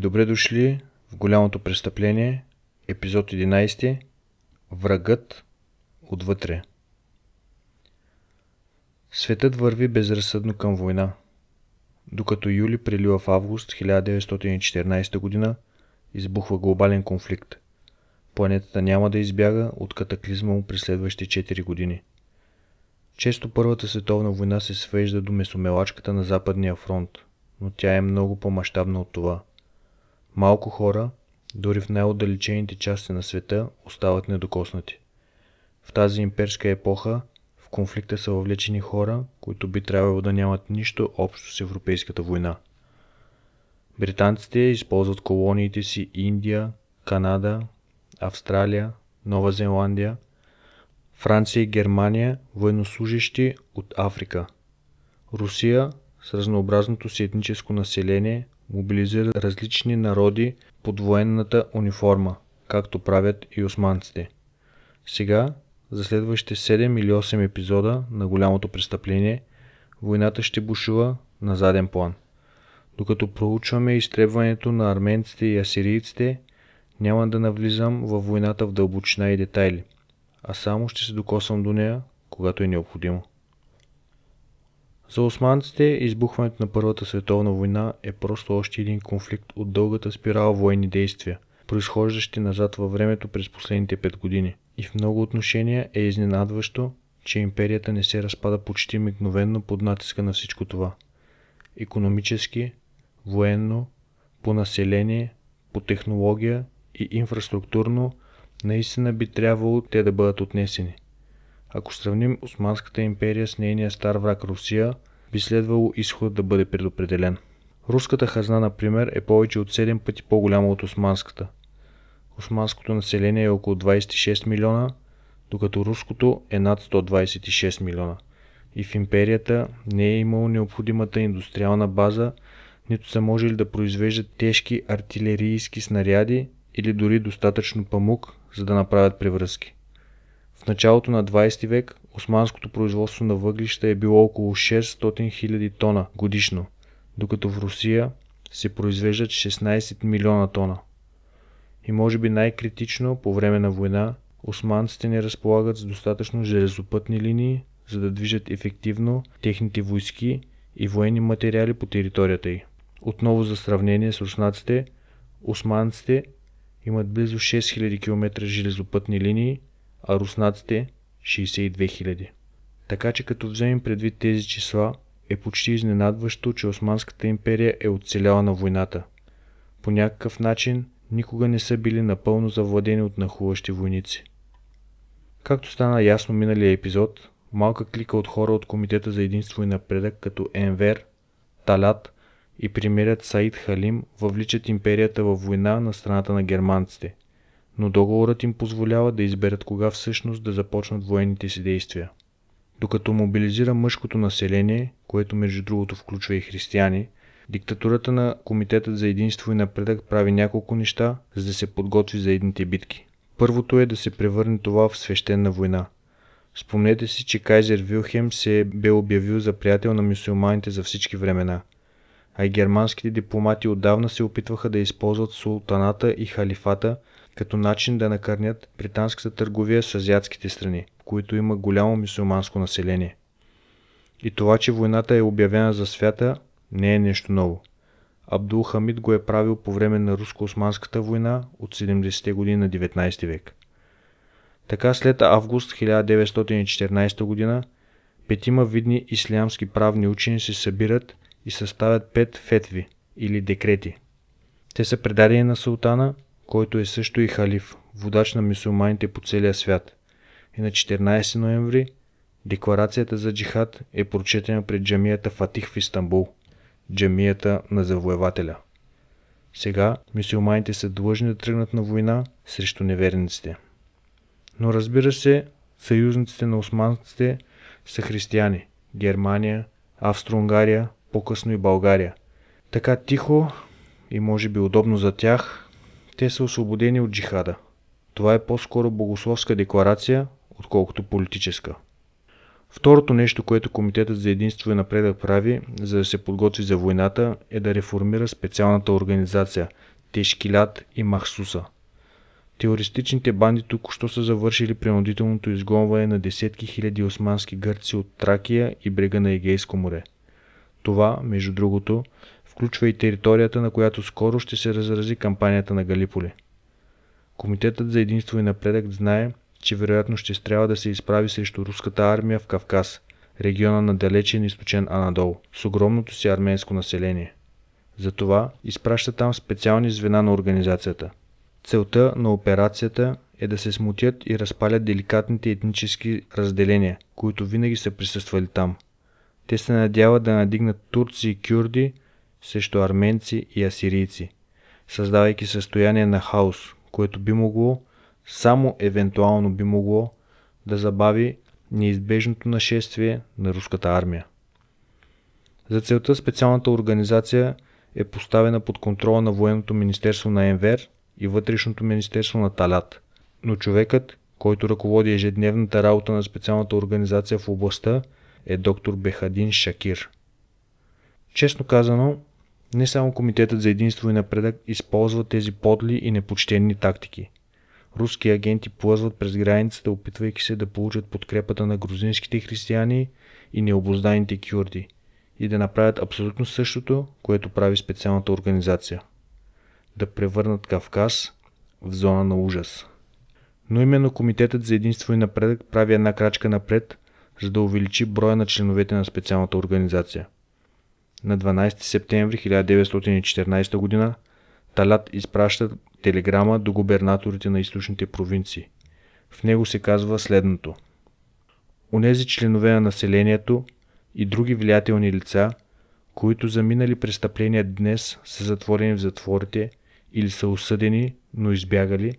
добре дошли в Голямото престъпление, епизод 11, Врагът отвътре. Светът върви безразсъдно към война, докато юли прелива в август 1914 година избухва глобален конфликт. Планетата няма да избяга от катаклизма му през следващите 4 години. Често Първата световна война се свежда до месомелачката на Западния фронт, но тя е много по-мащабна от това. Малко хора, дори в най-отдалечените части на света, остават недокоснати. В тази имперска епоха в конфликта са въвлечени хора, които би трябвало да нямат нищо общо с Европейската война. Британците използват колониите си Индия, Канада, Австралия, Нова Зеландия, Франция и Германия, военнослужащи от Африка. Русия с разнообразното си етническо население мобилизира различни народи под военната униформа, както правят и османците. Сега, за следващите 7 или 8 епизода на Голямото престъпление, войната ще бушува на заден план. Докато проучваме изтребването на арменците и асирийците, няма да навлизам във войната в дълбочина и детайли, а само ще се докосвам до нея, когато е необходимо. За османците избухването на Първата световна война е просто още един конфликт от дългата спирала военни действия, произхождащи назад във времето през последните 5 години. И в много отношения е изненадващо, че империята не се разпада почти мигновенно под натиска на всичко това. Икономически, военно, по население, по технология и инфраструктурно, наистина би трябвало те да бъдат отнесени. Ако сравним Османската империя с нейния стар враг Русия, би следвало изходът да бъде предопределен. Руската хазна, например, е повече от 7 пъти по-голяма от османската. Османското население е около 26 милиона, докато руското е над 126 милиона. И в империята не е имало необходимата индустриална база, нито са можели да произвеждат тежки артилерийски снаряди или дори достатъчно памук, за да направят превръзки. В началото на 20 век османското производство на въглища е било около 600 000 тона годишно, докато в Русия се произвеждат 16 милиона тона. И може би най-критично, по време на война, османците не разполагат с достатъчно железопътни линии, за да движат ефективно техните войски и военни материали по територията й. Отново за сравнение с руснаците, османците имат близо 6000 км железопътни линии, а руснаците 62 000. Така че като вземем предвид тези числа, е почти изненадващо, че Османската империя е оцеляла на войната. По някакъв начин никога не са били напълно завладени от нахлуващи войници. Както стана ясно миналия епизод, малка клика от хора от Комитета за единство и напредък като Енвер, Талат и премиерът Саид Халим въвличат империята във война на страната на германците, но договорът им позволява да изберат кога всъщност да започнат военните си действия. Докато мобилизира мъжкото население, което между другото включва и християни, диктатурата на Комитетът за единство и напредък прави няколко неща, за да се подготви за едните битки. Първото е да се превърне това в свещена война. Спомнете си, че Кайзер Вилхем се бе обявил за приятел на мюсюлманите за всички времена, а и германските дипломати отдавна се опитваха да използват султаната и халифата като начин да накърнят британската търговия с азиатските страни, в които има голямо мюсюлманско население. И това, че войната е обявена за свята, не е нещо ново. Абдул Хамид го е правил по време на Руско-османската война от 70-те години на 19 век. Така след август 1914 година, 5 видни ислямски правни учени се събират и съставят 5 фетви или декрети. Те са предадени на султана, който е също и халиф, водач на мюсюлманите по целия свят. И на 14 ноември декларацията за джихад е прочетена пред джамията Фатих в Истанбул, джамията на завоевателя. Сега мюсюлманите са длъжни да тръгнат на война срещу неверниците. Но разбира се, съюзниците на османците са християни – Германия, Австро-Унгария, по-късно и България. Така тихо и може би удобно за тях, те са освободени от джихада. Това е по-скоро богословска декларация, отколкото политическа. Второто нещо, което Комитетът за единство и напредък прави, за да се подготви за войната, е да реформира специалната организация Тешкилат и Махсуса. Терористичните банди току-що са завършили принудителното изгонване на десетки хиляди османски гърци от Тракия и брега на Егейско море. Това, между другото, включва и територията, на която скоро ще се разрази кампанията на Галиполи. Комитетът за единство и напредък знае, че вероятно ще трябва да се изправи срещу руската армия в Кавказ, региона на далечен източен Анадол, с огромното си арменско население. Затова изпраща там специални звена на организацията. Целта на операцията е да се смутят и разпалят деликатните етнически разделения, които винаги са присъствали там. Те се надяват да надигнат турци и кюрди срещу арменци и асирийци, създавайки състояние на хаос, което би могло, само евентуално би могло, да забави неизбежното нашествие на руската армия. За целта специалната организация е поставена под контрола на военното министерство на Енвер и вътрешното министерство на Талат, но човекът, който ръководи ежедневната работа на специалната организация в областта, е доктор Бехадин Шакир. Честно казано, не само Комитетът за единство и напредък използва тези подли и непочтени тактики. Руски агенти плъзват през границата, опитвайки се да получат подкрепата на грузинските християни и необозданите кюрди и да направят абсолютно същото, което прави специалната организация – да превърнат Кавказ в зона на ужас. Но именно Комитетът за единство и напредък прави една крачка напред, за да увеличи броя на членовете на специалната организация. На 12 септември 1914 г. Талат изпраща телеграма до губернаторите на източните провинции. В него се казва следното: онези членове на населението и други влиятелни лица, които за минали престъпления днес са затворени в затворите или са осъдени, но избягали,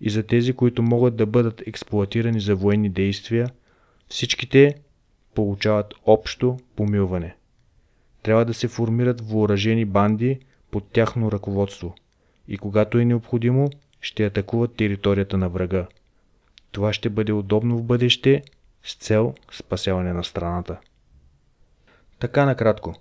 и за тези, които могат да бъдат експлоатирани за военни действия, всичките получават общо помилване. Трябва да се формират въоръжени банди под тяхно ръководство и когато е необходимо, ще атакуват територията на врага. Това ще бъде удобно в бъдеще с цел спасяване на страната. Така накратко,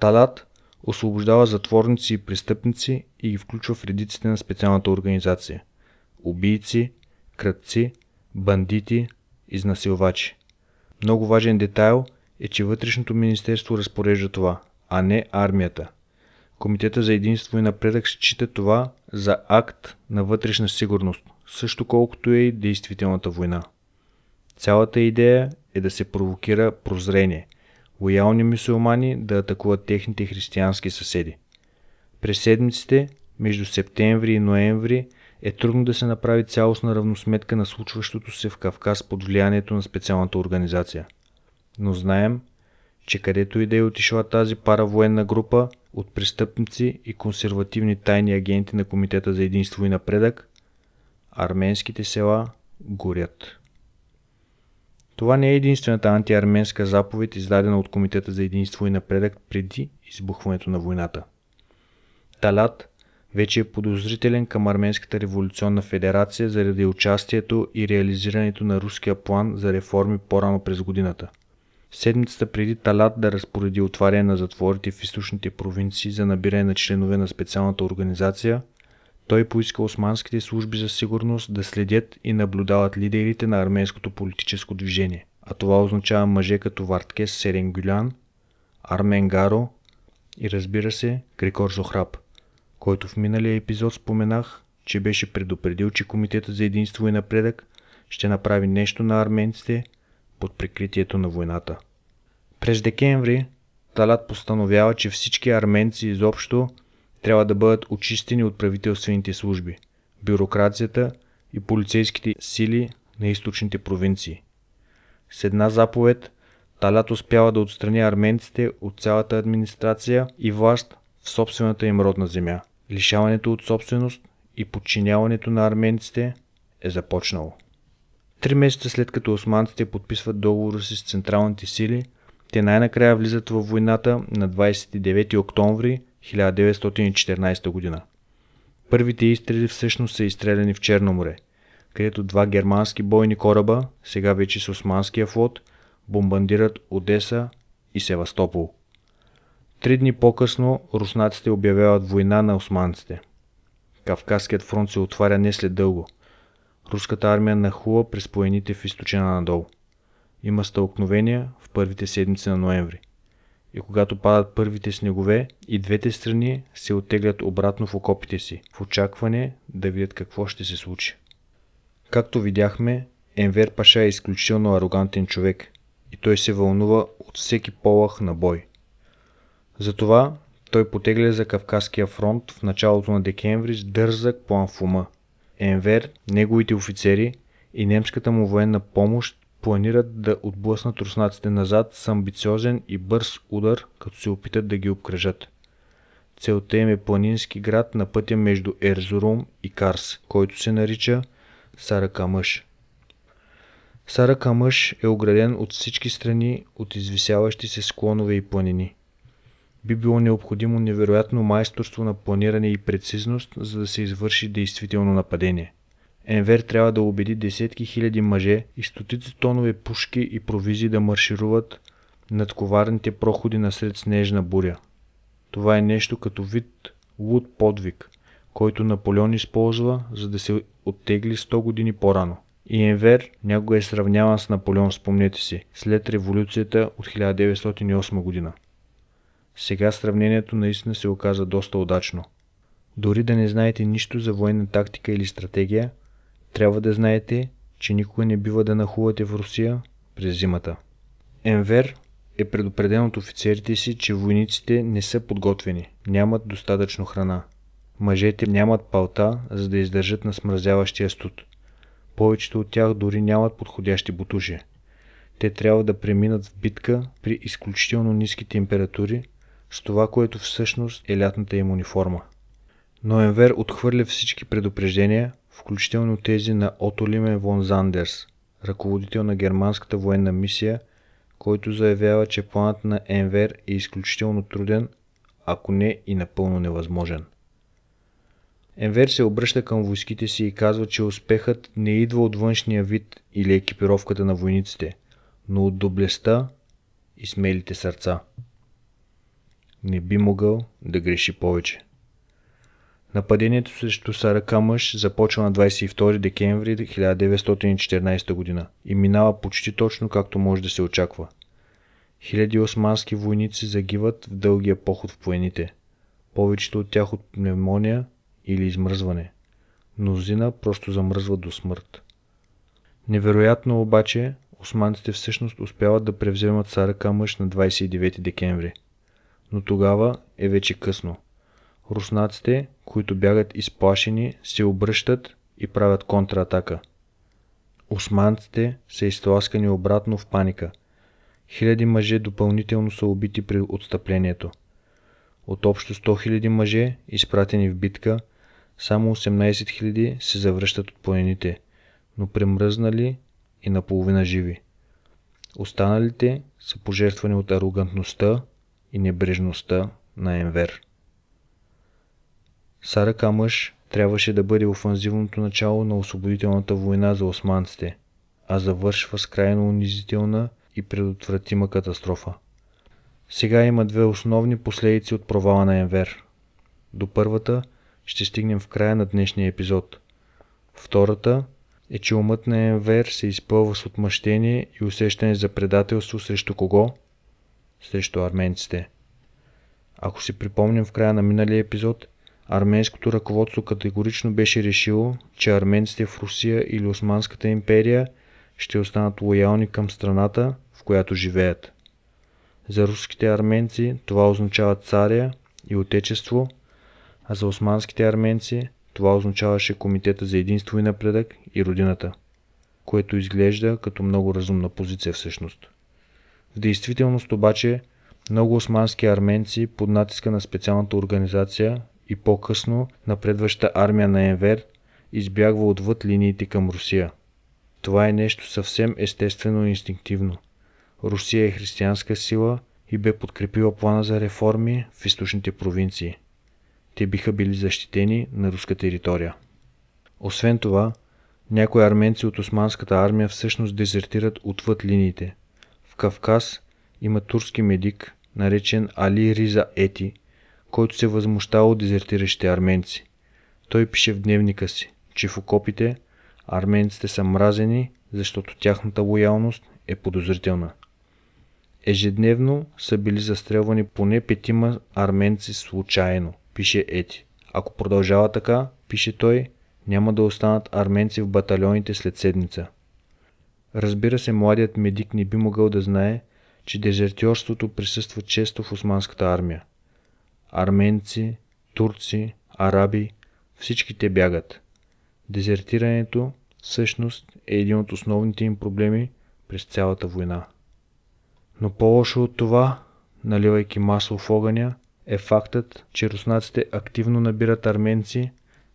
Талат освобождава затворници и престъпници и ги включва в редиците на специалната организация – убийци, крадци, бандити, изнасилвачи. Много важен детайл е, че Вътрешното министерство разпорежда това, а не армията. Комитета за единство и напредък счита това за акт на вътрешна сигурност, също колкото е и действителната война. Цялата идея е да се провокира прозрение, лоялни мюсюлмани да атакуват техните християнски съседи. През седмиците, между септември и ноември, е трудно да се направи цялостна равносметка на случващото се в Кавказ под влиянието на специалната организация. Но знаем, че където и да е отишла тази паравоенна група от престъпници и консервативни тайни агенти на Комитета за единство и напредък, арменските села горят. Това не е единствената антиарменска заповед, издадена от Комитета за единство и напредък преди избухването на войната. Талат вече е подозрителен към Арменската революционна федерация заради участието и реализирането на руския план за реформи по-рано през годината. Седмицата преди Талат да разпореди отваряне на затворите в източните провинции за набиране на членове на специалната организация, той поиска османските служби за сигурност да следят и наблюдават лидерите на арменското политическо движение, а това означава мъже като Варткес Серен Гюлян, Армен Гаро и, разбира се, Крикор Зохраб, който в миналия епизод споменах, че беше предупредил, че Комитетът за единство и напредък ще направи нещо на арменците под прикритието на войната. През декември Талат постановява, че всички арменци изобщо трябва да бъдат очистени от правителствените служби, бюрокрацията и полицейските сили на източните провинции. С една заповед Талат успява да отстрани арменците от цялата администрация и власт в собствената им родна земя. Лишаването от собственост и подчиняването на арменците е започнало. 3 месеца след като османците подписват договора си с централните сили, те най-накрая влизат във войната на 29 октомври 1914 г. Първите изстрели всъщност са изстреляни в Черно море, където 2 германски бойни кораба, сега вече с османския флот, бомбардират Одеса и Севастопол. 3 дни по-късно руснаците обявяват война на османците. Кавказският фронт се отваря не след дълго. Руската армия нахлува през планините в източина надолу. Има стълкновения в първите седмици на ноември. И когато падат първите снегове, и двете страни се оттеглят обратно в окопите си, в очакване да видят какво ще се случи. Както видяхме, Енвер паша е изключително арогантен човек и той се вълнува от всеки полах на бой. Затова той потегля за Кавказския фронт в началото на декември с дързък план в ума. Енвер, неговите офицери и немската му военна помощ планират да отблъснат руснаците назад с амбициозен и бърз удар, като се опитат да ги обкръжат. Целта им е планински град на пътя между Ерзурум и Карс, който се нарича Саръкамъш. Саръкамъш е ограден от всички страни от извисяващи се склонове и планини. Би било необходимо невероятно майсторство на планиране и прецизност, за да се извърши действително нападение. Енвер трябва да убеди десетки хиляди мъже и стотици тонове пушки и провизии да маршируват над коварните проходи насред снежна буря. Това е нещо като вид луд подвиг, който Наполеон използва, за да се оттегли 100 години по-рано. И Енвер някога е сравняван с Наполеон, спомнете си, след революцията от 1908 година. Сега сравнението наистина се оказа доста удачно. Дори да не знаете нищо за военна тактика или стратегия, трябва да знаете, че никога не бива да нахувате в Русия през зимата. Енвер е предупреден от офицерите си, че войниците не са подготвени, нямат достатъчно храна. Мъжете нямат палта, за да издържат на смразяващия студ. Повечето от тях дори нямат подходящи бутуши. Те трябва да преминат в битка при изключително ниски температури с това, което всъщност е лятната им униформа. Но Енвер отхвърля всички предупреждения, включително тези на Ото Лиман фон Зандерс, ръководител на германската военна мисия, който заявява, че планът на Енвер е изключително труден, ако не и напълно невъзможен. Енвер се обръща към войските си и казва, че успехът не идва от външния вид или екипировката на войниците, но от доблестта и смелите сърца. Не би могъл да греши повече. Нападението срещу Саръкамъш започва на 22 декември 1914 година и минава почти точно както може да се очаква. Хиляди османски войници загиват в дългия поход в планините. Повечето от тях от пневмония или измръзване. Мнозина просто замръзват до смърт. Невероятно обаче, османците всъщност успяват да превземат Саръкамъш на 29 декември. Но тогава е вече късно. Руснаците, които бягат изплашени, се обръщат и правят контратака. Османците са изтласкани обратно в паника. Хиляди мъже допълнително са убити при отстъплението. От общо 100 хиляди мъже, изпратени в битка, само 18 хиляди се завръщат от планините, но премръзнали и наполовина живи. Останалите са пожертвани от арогантността и небрежността на Енвер. Саръкамъш трябваше да бъде офанзивното начало на освободителната война за османците, а завършва с крайно унизителна и предотвратима катастрофа. Сега има две основни последици от провала на Енвер. До първата ще стигнем в края на днешния епизод. Втората е, че умът на Енвер се изпълва с отмъщение и усещане за предателство срещу кого? Срещу арменците. Ако си припомним в края на миналия епизод, арменското ръководство категорично беше решило, че арменците в Русия или Османската империя ще останат лоялни към страната, в която живеят. За руските арменци това означава царя и отечество, а за османските арменци това означаваше Комитета за единство и напредък и родината, което изглежда като много разумна позиция всъщност. В действителност обаче много османски арменци под натиска на специалната организация и по-късно напредваща армия на Енвер избягва отвъд линиите към Русия. Това е нещо съвсем естествено и инстинктивно. Русия е християнска сила и бе подкрепила плана за реформи в източните провинции. Те биха били защитени на руска територия. Освен това, някои арменци от османската армия всъщност дезертират отвъд линиите. В Кавказ има турски медик, наречен Али Риза Ети, който се възмущава от дезертиращите арменци. Той пише в дневника си, че в окопите арменците са мразени, защото тяхната лоялност е подозрителна. Ежедневно са били застрелвани поне 5 арменци случайно, пише Ети. Ако продължава така, пише той, няма да останат арменци в батальоните след седмица. Разбира се, младият медик не би могъл да знае, че дезертьорството присъства често в османската армия. Арменци, турци, араби, всички те бягат. Дезертирането всъщност е един от основните им проблеми през цялата война. Но по-лошо от това, наливайки масло в огъня, е фактът, че руснаците активно набират арменци,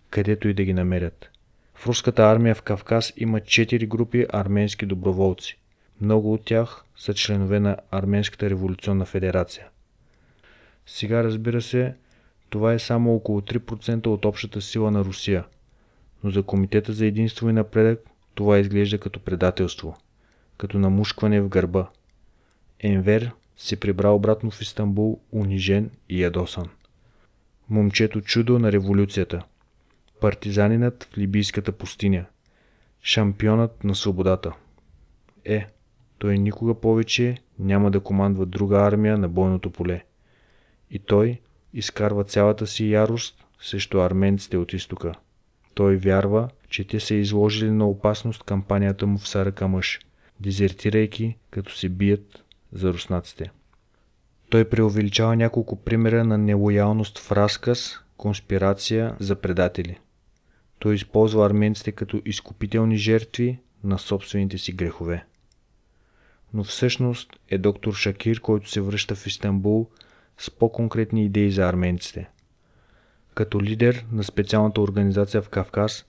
където и да ги намерят. В руската армия в Кавказ има 4 групи арменски доброволци. Много от тях са членове на Арменската революционна федерация. Сега, разбира се, това е само около 3% от общата сила на Русия, но за Комитета за единство и напредък това изглежда като предателство, като намушкване в гърба. Енвер се прибра обратно в Истанбул, унижен и ядосан. Момчето чудо на революцията, партизанинът в либийската пустиня, шампионът на свободата. Той никога повече няма да командва друга армия на бойното поле. И той изкарва цялата си ярост срещу арменците от изтока. Той вярва, че те са изложили на опасност кампанията му в Саръкамъш, дезертирайки, като се бият за руснаците. Той преувеличава няколко примера на нелоялност в разказ, конспирация за предатели. Той използва арменците като изкупителни жертви на собствените си грехове. Но всъщност е доктор Шакир, който се връща в Истанбул с по-конкретни идеи за арменците. Като лидер на специалната организация в Кавказ,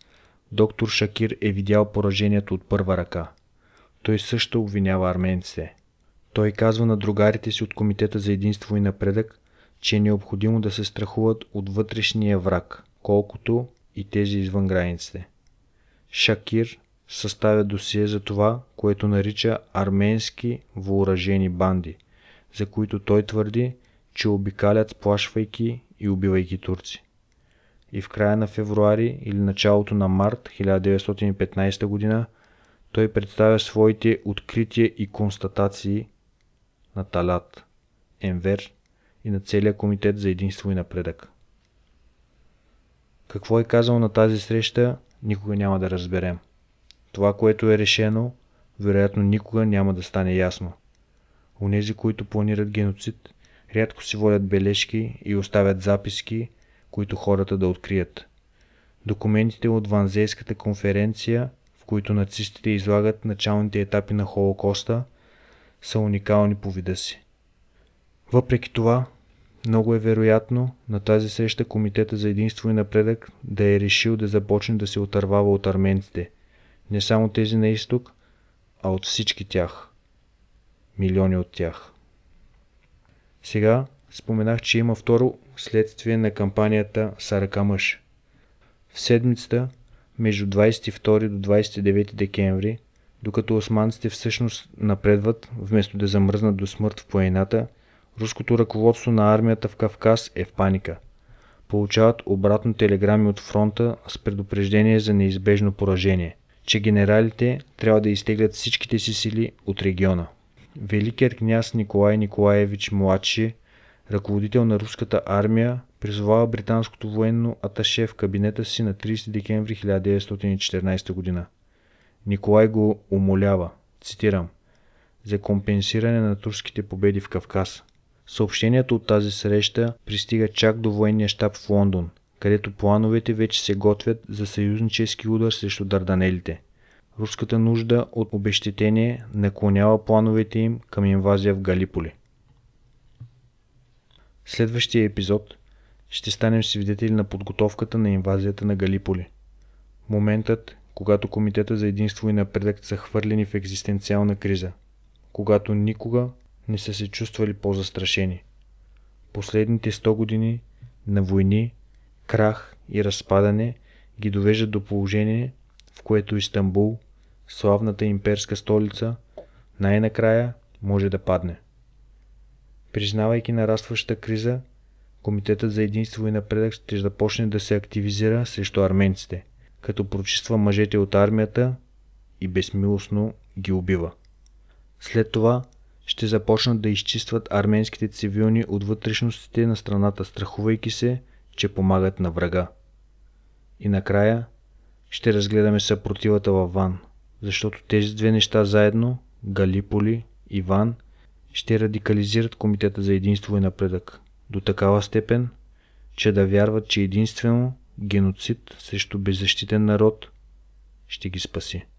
доктор Шакир е видял поражението от първа ръка. Той също обвинява арменците. Той казва на другарите си от Комитета за единство и напредък, че е необходимо да се страхуват от вътрешния враг, колкото и тези извън границите. Шакир съставя досие за това, което нарича арменски въоръжени банди, за които той твърди, че обикалят сплашвайки и убивайки турци. И в края на февруари или началото на март 1915 година той представя своите открития и констатации на Талат, Енвер и на целия Комитет за единство и напредък. Какво е казал на тази среща, никога няма да разберем. Това, което е решено, вероятно никога няма да стане ясно. Онези, които планират геноцид, рядко си водят бележки и оставят записки, които хората да открият. Документите от Ванзейската конференция, в които нацистите излагат началните етапи на Холокоста, са уникални по вида си. Въпреки това, много е вероятно на тази среща Комитета за единство и напредък да е решил да започне да се отървава от арменците. Не само тези на изток, а от всички тях. Милиони от тях. Сега споменах, че има второ следствие на кампанията Саръкамъш. В седмицата между 22 до 29 декември, докато османците всъщност напредват, вместо да замръзнат до смърт в планината, руското ръководство на армията в Кавказ е в паника. Получават обратно телеграми от фронта с предупреждение за неизбежно поражение, че генералите трябва да изтеглят всичките си сили от региона. Великият княз Николай Николаевич младши, ръководител на руската армия, призовава британското военно аташе в кабинета си на 30 декември 1914 година. Николай го умолява, цитирам, за компенсиране на турските победи в Кавказ. Съобщението от тази среща пристига чак до военния щаб в Лондон, където плановете вече се готвят за съюзнически удар срещу Дарданелите. Руската нужда от обезщетение наклонява плановете им към инвазия в Галиполи. В следващия епизод ще станем свидетели на подготовката на инвазията на Галиполи. Моментът, когато Комитета за единство и напредък са хвърлени в екзистенциална криза, когато никога не са се чувствали по-застрашени. Последните 100 години на войни, крах и разпадане ги довеждат до положение, в което Истанбул, славната имперска столица, най-накрая може да падне. Признавайки нарастваща криза, Комитетът за единство и напредък ще започне да се активизира срещу арменците, като прочиства мъжете от армията и безмилостно ги убива. След това ще започнат да изчистват арменските цивилни от вътрешностите на страната, страхувайки се, че помагат на врага. И накрая ще разгледаме съпротивата във Ван, защото тези две неща заедно, Галиполи и Ван, ще радикализират Комитета за единство и напредък до такава степен, че да вярват, че единствено геноцид срещу беззащитен народ ще ги спаси.